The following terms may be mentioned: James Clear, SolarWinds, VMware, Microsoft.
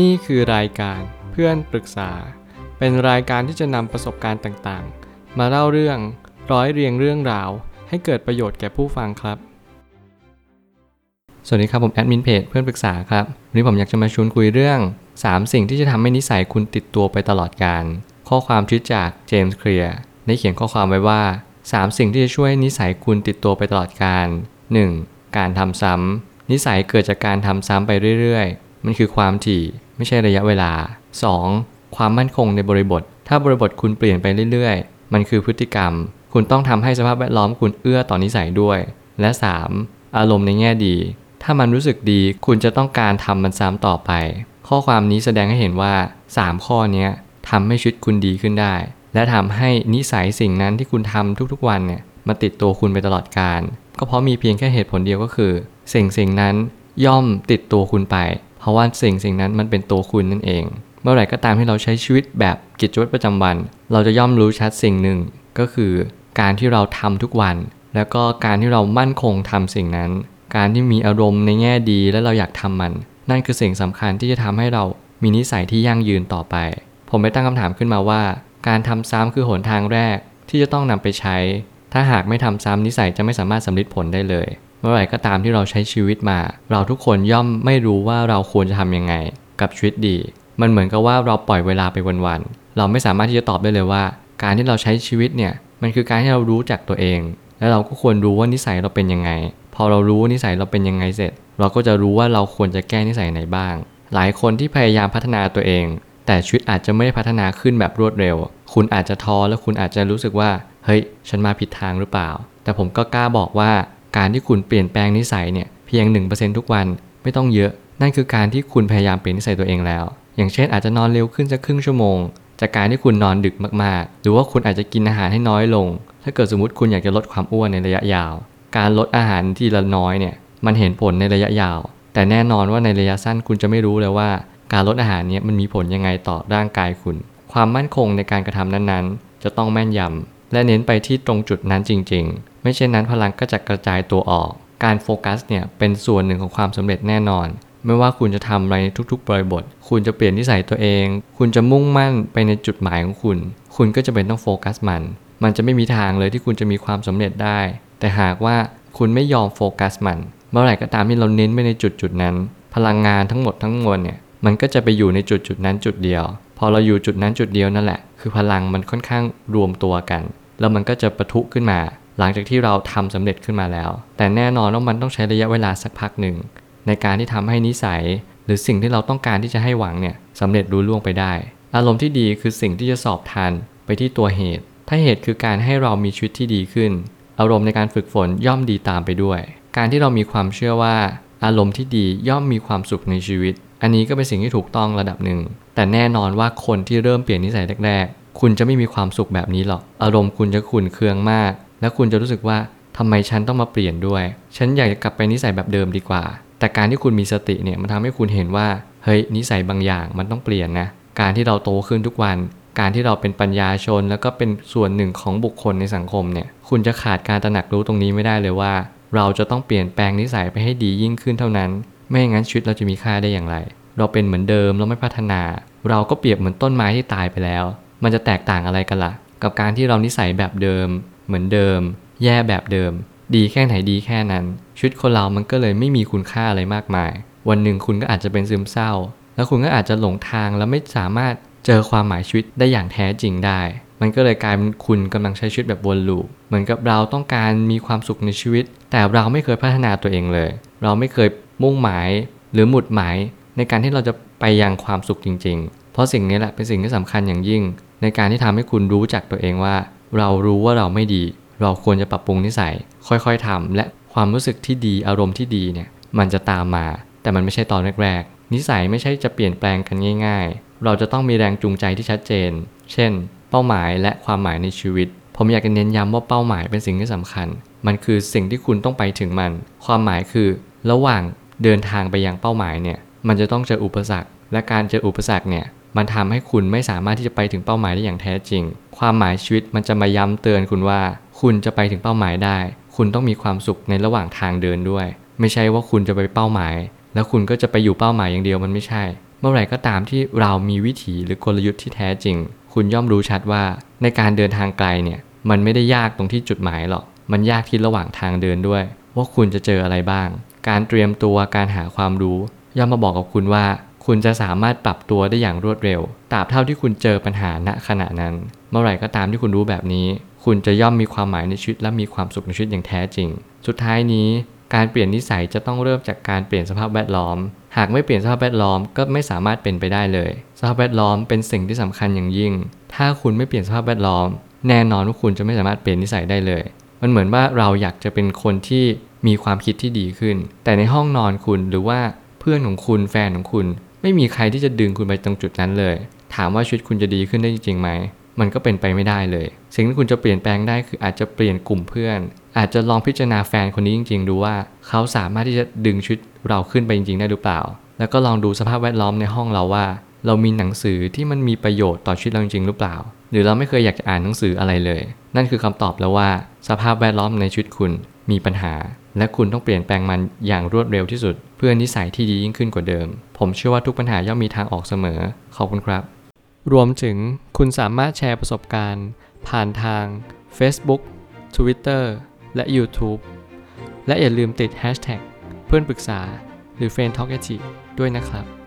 นี่คือรายการเพื่อนปรึกษาเป็นรายการที่จะนำประสบการณ์ต่างๆมาเล่าเรื่องร้อยเรียงเรื่องราวให้เกิดประโยชน์แก่ผู้ฟังครับสวัสดีครับผมแอดมินเพจเพื่อนปรึกษาครับวันนี้ผมอยากจะมาชวนคุยเรื่อง3สิ่งที่จะทำให้นิสัยคุณติดตัวไปตลอดกาลข้อความชี้จากเจมส์เคลียร์ได้เขียนข้อความไว้ว่า3สิ่งที่จะช่วยนิสัยคุณติดตัวไปตลอดกาล 1. การทำซ้ำนิสัยเกิดจากการทำซ้ำไปเรื่อยๆมันคือความถี่ไม่ใช่ระยะเวลา 2. ความมั่นคงในบริบทถ้าบริบทคุณเปลี่ยนไปเรื่อยๆมันคือพฤติกรรมคุณต้องทำให้สภาพแวดล้อมคุณเอื้อต่อนิสัยด้วยและ 3. อารมณ์ในแง่ดีถ้ามันรู้สึกดีคุณจะต้องการทำมันซ้ำต่อไปข้อความนี้แสดงให้เห็นว่า3ข้อนี้ทำให้ชีวิตคุณดีขึ้นได้และทำให้นิสัยสิ่งนั้นที่คุณทำทุกๆวันเนี่ยมาติดตัวคุณไปตลอดกาลก็เพราะมีเพียงแค่เหตุผลเดียวก็คือสิ่งนั้นย่อมติดตัวคุณไปเพราะว่าสิ่งนั้นมันเป็นตัวคุณนั่นเองเมื่อไหร่ก็ตามที่เราใช้ชีวิตแบบกิจวัตรประจำวันเราจะย่อมรู้ชัดสิ่งหนึ่งก็คือการที่เราทำทุกวันแล้วก็การที่เรามั่นคงทำสิ่งนั้นการที่มีอารมณ์ในแง่ดีและเราอยากทำมันนั่นคือสิ่งสำคัญที่จะทำให้เรามีนิสัยที่ยั่งยืนต่อไปผมได้ตั้งคำถามขึ้นมาว่าการทำซ้ำคือหนทางแรกที่จะต้องนำไปใช้ถ้าหากไม่ทำซ้ำนิสัยจะไม่สามารถสำเร็จผลได้เลยเมื่อไหร่ก็ตามที่เราใช้ชีวิตมาเราทุกคนย่อมไม่รู้ว่าเราควรจะทำยังไงกับชีวิตดีมันเหมือนกับว่าเราปล่อยเวลาไปวันๆเราไม่สามารถที่จะตอบได้เลยว่าการที่เราใช้ชีวิตเนี่ยมันคือการที่เรารู้จักตัวเองและเราก็ควรรู้ว่านิสัยเราเป็นยังไงพอเรารู้นิสัยเราเป็นยังไงเสร็จเราก็จะรู้ว่าเราควรจะแก้นิสัยไหนบ้างหลายคนที่พยายามพัฒนาตัวเองแต่ชีวิตอาจจะไม่ได้พัฒนาขึ้นแบบรวดเร็วคุณอาจจะท้อและคุณอาจจะรู้สึกว่าเฮ้ยฉันมาผิดทางหรือเปล่าแต่ผมก็กล้าบอกว่าการที่คุณเปลี่ยนแปลงนิสัยเนี่ยเพียง 1% ทุกวันไม่ต้องเยอะนั่นคือการที่คุณพยายามเปลี่ยนนิสัยตัวเองแล้วอย่างเช่นอาจจะนอนเร็วขึ้นสักครึ่งชั่วโมงจากการที่คุณนอนดึกมากๆหรือว่าคุณอาจจะกินอาหารให้น้อยลงถ้าเกิดสมมติคุณอยากจะลดความอ้วนในระยะยาวการลดอาหารทีละน้อยเนี่ยมันเห็นผลในระยะยาวแต่แน่นอนว่าในระยะสั้นคุณจะไม่รู้เลยว่าการลดอาหารนี้มันมีผลยังไงต่อร่างกายคุณความมั่นคงในการกระทำนั้นๆจะต้องแม่นยำและเน้นไปที่ตรงจุดนั้นจริงๆไม่เช่นนั้นพลังก็จะกระจายตัวออกการโฟกัสเนี่ยเป็นส่วนหนึ่งของความสำเร็จแน่นอนไม่ว่าคุณจะทำอะไรในทุกๆบริบทคุณจะเปลี่ยนนิสัยตัวเองคุณจะมุ่งมั่นไปในจุดหมายของคุณคุณก็จะเป็นต้องโฟกัสมันจะไม่มีทางเลยที่คุณจะมีความสำเร็จได้แต่หากว่าคุณไม่ยอมโฟกัสมันเมื่อไหร่ก็ตามที่เราเน้นไปในจุดนั้นพลังงานทั้งหมดทั้งมวลเนี่ยมันก็จะไปอยู่ในจุดนั้นจุดเดียวพอเราอยู่จุดนั้นจุดเดียวนั่นแหละคือพลังมันค่อนข้างรวมตัวกันแล้วมันก็จะปะทุขึ้นมาหลังจากที่เราทำสำเร็จขึ้นมาแล้วแต่แน่นอนว่ามันต้องใช้ระยะเวลาสักพักหนึ่งในการที่ทำให้นิสัยหรือสิ่งที่เราต้องการที่จะให้หวังเนี่ยสำเร็จรู้ล่วงไปได้อารมณ์ที่ดีคือสิ่งที่จะสอบทานไปที่ตัวเหตุถ้าเหตุคือการให้เรามีชีวิตที่ดีขึ้นอารมณ์ในการฝึกฝนย่อมดีตามไปด้วยการที่เรามีความเชื่อว่าอารมณ์ที่ดีย่อมมีความสุขในชีวิตอันนี้ก็เป็นสิ่งที่ถูกต้องระดับหนึ่งแต่แน่นอนว่าคนที่เริ่มเปลี่ยนนิสัยแรกๆคุณจะไม่มีความสุขแบบนี้หรอกอารมณ์คุณจะขุ่นเคืองมากและคุณจะรู้สึกว่าทำไมฉันต้องมาเปลี่ยนด้วยฉันอยากจะกลับไปนิสัยแบบเดิมดีกว่าแต่การที่คุณมีสติเนี่ยมันทำให้คุณเห็นว่าเฮ้ยนิสัยบางอย่างมันต้องเปลี่ยนนะการที่เราโตขึ้นทุกวันการที่เราเป็นปัญญาชนแล้วก็เป็นส่วนหนึ่งของบุคคลในสังคมเนี่ยคุณจะขาดการตระหนักรู้ตรงนี้ไม่ได้เลยว่าเราจะต้องเปลี่ยนแปลงนิสัยไปให้ดียิ่งขึ้นเท่านั้นไม่อย่างนั้นชีวิตเราจะมีค่าได้อย่างไรเราเป็นเหมือนเดิมเราไม่พัฒนาเราก็เปรียบเหมือนต้นไม้ที่ตายไปแล้วมันจะแตกต่างอะไรกันล่ะกับการที่เรานิสัยแบบเดิมเหมือนเดิมแย่แบบเดิมดีแค่ไหนดีแค่นั้นชีวิตคนเรามันก็เลยไม่มีคุณค่าอะไรมากมายวันหนึ่งคุณก็อาจจะเป็นซึมเศร้าแล้วคุณก็อาจจะหลงทางและไม่สามารถเจอความหมายชีวิตได้อย่างแท้จริงได้มันก็เลยกลายเป็นคุณกำลังใช้ชีวิตแบบวนลูปเหมือนกับเราต้องการมีความสุขในชีวิตแต่เราไม่เคยพัฒนาตัวเองเลยเราไม่เคยมุ่งหมายหรือหมุดหมายในการที่เราจะไปยังความสุขจริงๆเพราะสิ่งนี้แหละเป็นสิ่งที่สำคัญอย่างยิ่งในการที่ทำให้คุณรู้จักตัวเองว่าเรารู้ว่าเราไม่ดีเราควรจะปรับปรุงนิสัยค่อยๆทำและความรู้สึกที่ดีอารมณ์ที่ดีเนี่ยมันจะตามมาแต่มันไม่ใช่ตอนแรกๆนิสัยไม่ใช่จะเปลี่ยนแปลงกันง่ายๆเราจะต้องมีแรงจูงใจที่ชัดเจนเช่นเป้าหมายและความหมายในชีวิตผมอยากจะเน้นย้ำว่าเป้าหมายเป็นสิ่งที่สำคัญมันคือสิ่งที่คุณต้องไปถึงมันความหมายคือระหว่างเดินทางไปยังเป้าหมายเนี่ยมันจะต้องเจออุปสรรคและการเจออุปสรรคเนี่ยมันทำให้คุณไม่สามารถที่จะไปถึงเป้าหมายได้อย่างแท้จริงความหมายชีวิตมันจะมาย้ำเตือนคุณว่าคุณจะไปถึงเป้าหมายได้คุณต้องมีความสุขในระหว่างทางเดินด้วยไม่ใช่ว่าคุณจะไปเป้าหมายแล้วคุณก็จะไปอยู่เป้าหมายอย่างเดียวมันไม่ใช่ เมื่อไหร่ก็ตามที่เรามีวิธีหรือกลยุทธ์ที่แท้จริงคุณย่อมรู้ชัดว่าในการเดินทางไกลเนี่ยมันไม่ได้ยากตรงที่จุดหมายหรอกมันยากที่ระหว่างทางเดินด้วยว่าคุณจะเจออะไรบ้างการเตรียมตัวการหาความรู้ย่อมมาบอกกับคุณว่าคุณจะสามารถปรับตัวได้อย่างรวดเร็วตราบเท่าที่คุณเจอปัญหาณขณะนั้นเมื่อไหร่ก็ตามที่คุณรู้แบบนี้คุณจะย่อมมีความหมายในชีวิตและมีความสุขในชีวิตอย่างแท้จริงสุดท้ายนี้การเปลี่ยนนิสัยจะต้องเริ่มจากการเปลี่ยนสภาพแวดล้อมหากไม่เปลี่ยนสภาพแวดล้อมก็ไม่สามารถเป็นไปได้เลยสภาพแวดล้อมเป็นสิ่งที่สำคัญอย่างยิ่งถ้าคุณไม่เปลี่ยนสภาพแวดล้อมแน่นอนว่าคุณจะไม่สามารถเปลี่ยนนิสัยได้เลยมันเหมือนว่าเราอยากจะเป็นคนที่มีความคิดที่ดีขึ้นแต่ในห้องนอนคุณหรือว่าเพื่อนของคุณแฟนของคุณไม่มีใครที่จะดึงคุณไปตรงจุดนั้นเลยถามว่าชีวิตคุณจะดีขึ้นได้จริงไหมมันก็เป็นไปไม่ได้เลยสิ่งที่คุณจะเปลี่ยนแปลงได้คืออาจจะเปลี่ยนกลุ่มเพื่อนอาจจะลองพิจารณาแฟนคนนี้จริงๆดูว่าเขาสามารถที่จะดึงชีวิตเราขึ้นไปจริงๆได้หรือเปล่าแล้วก็ลองดูสภาพแวดล้อมในห้องเราว่าเรามีหนังสือที่มันมีประโยชน์ต่อชีวิตเราจริงๆหรือเปล่าหรือเราไม่เคยอยากจะอ่านหนังสืออะไรเลยนั่นคือคำตอบแล้วว่าสภาพแวดล้อมในชีวิตคุณมีปัญหาและคุณต้องเปลี่ยนแปลงมันอย่างรวดเร็วที่สุดเพื่อนิสัยที่ดียิ่งขึ้นกว่าเดิมผมเชื่อว่าทุกปัญหาย่อมมีทางออกเสมอขอบคุณครับรวมถึงคุณสามารถแชร์ประสบการณ์ผ่านทาง Facebook Twitter และ YouTube และอย่าลืมติด Hashtag เพื่อนปรึกษาหรือ Friend Talk ด้วยนะครับ